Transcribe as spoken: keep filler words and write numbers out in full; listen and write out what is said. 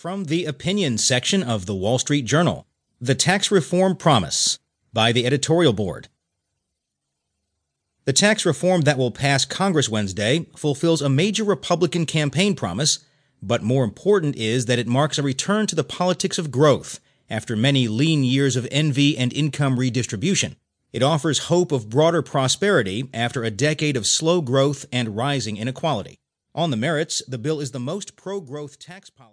From the opinion section of The Wall Street Journal, The Tax Reform Promise by the Editorial Board. The tax reform that will pass Congress Wednesday fulfills a major Republican campaign promise, but more important is that it marks a return to the politics of growth after many lean years of envy and income redistribution. It offers hope of broader prosperity after a decade of slow growth and rising inequality. On the merits, the bill is the most pro-growth tax policy.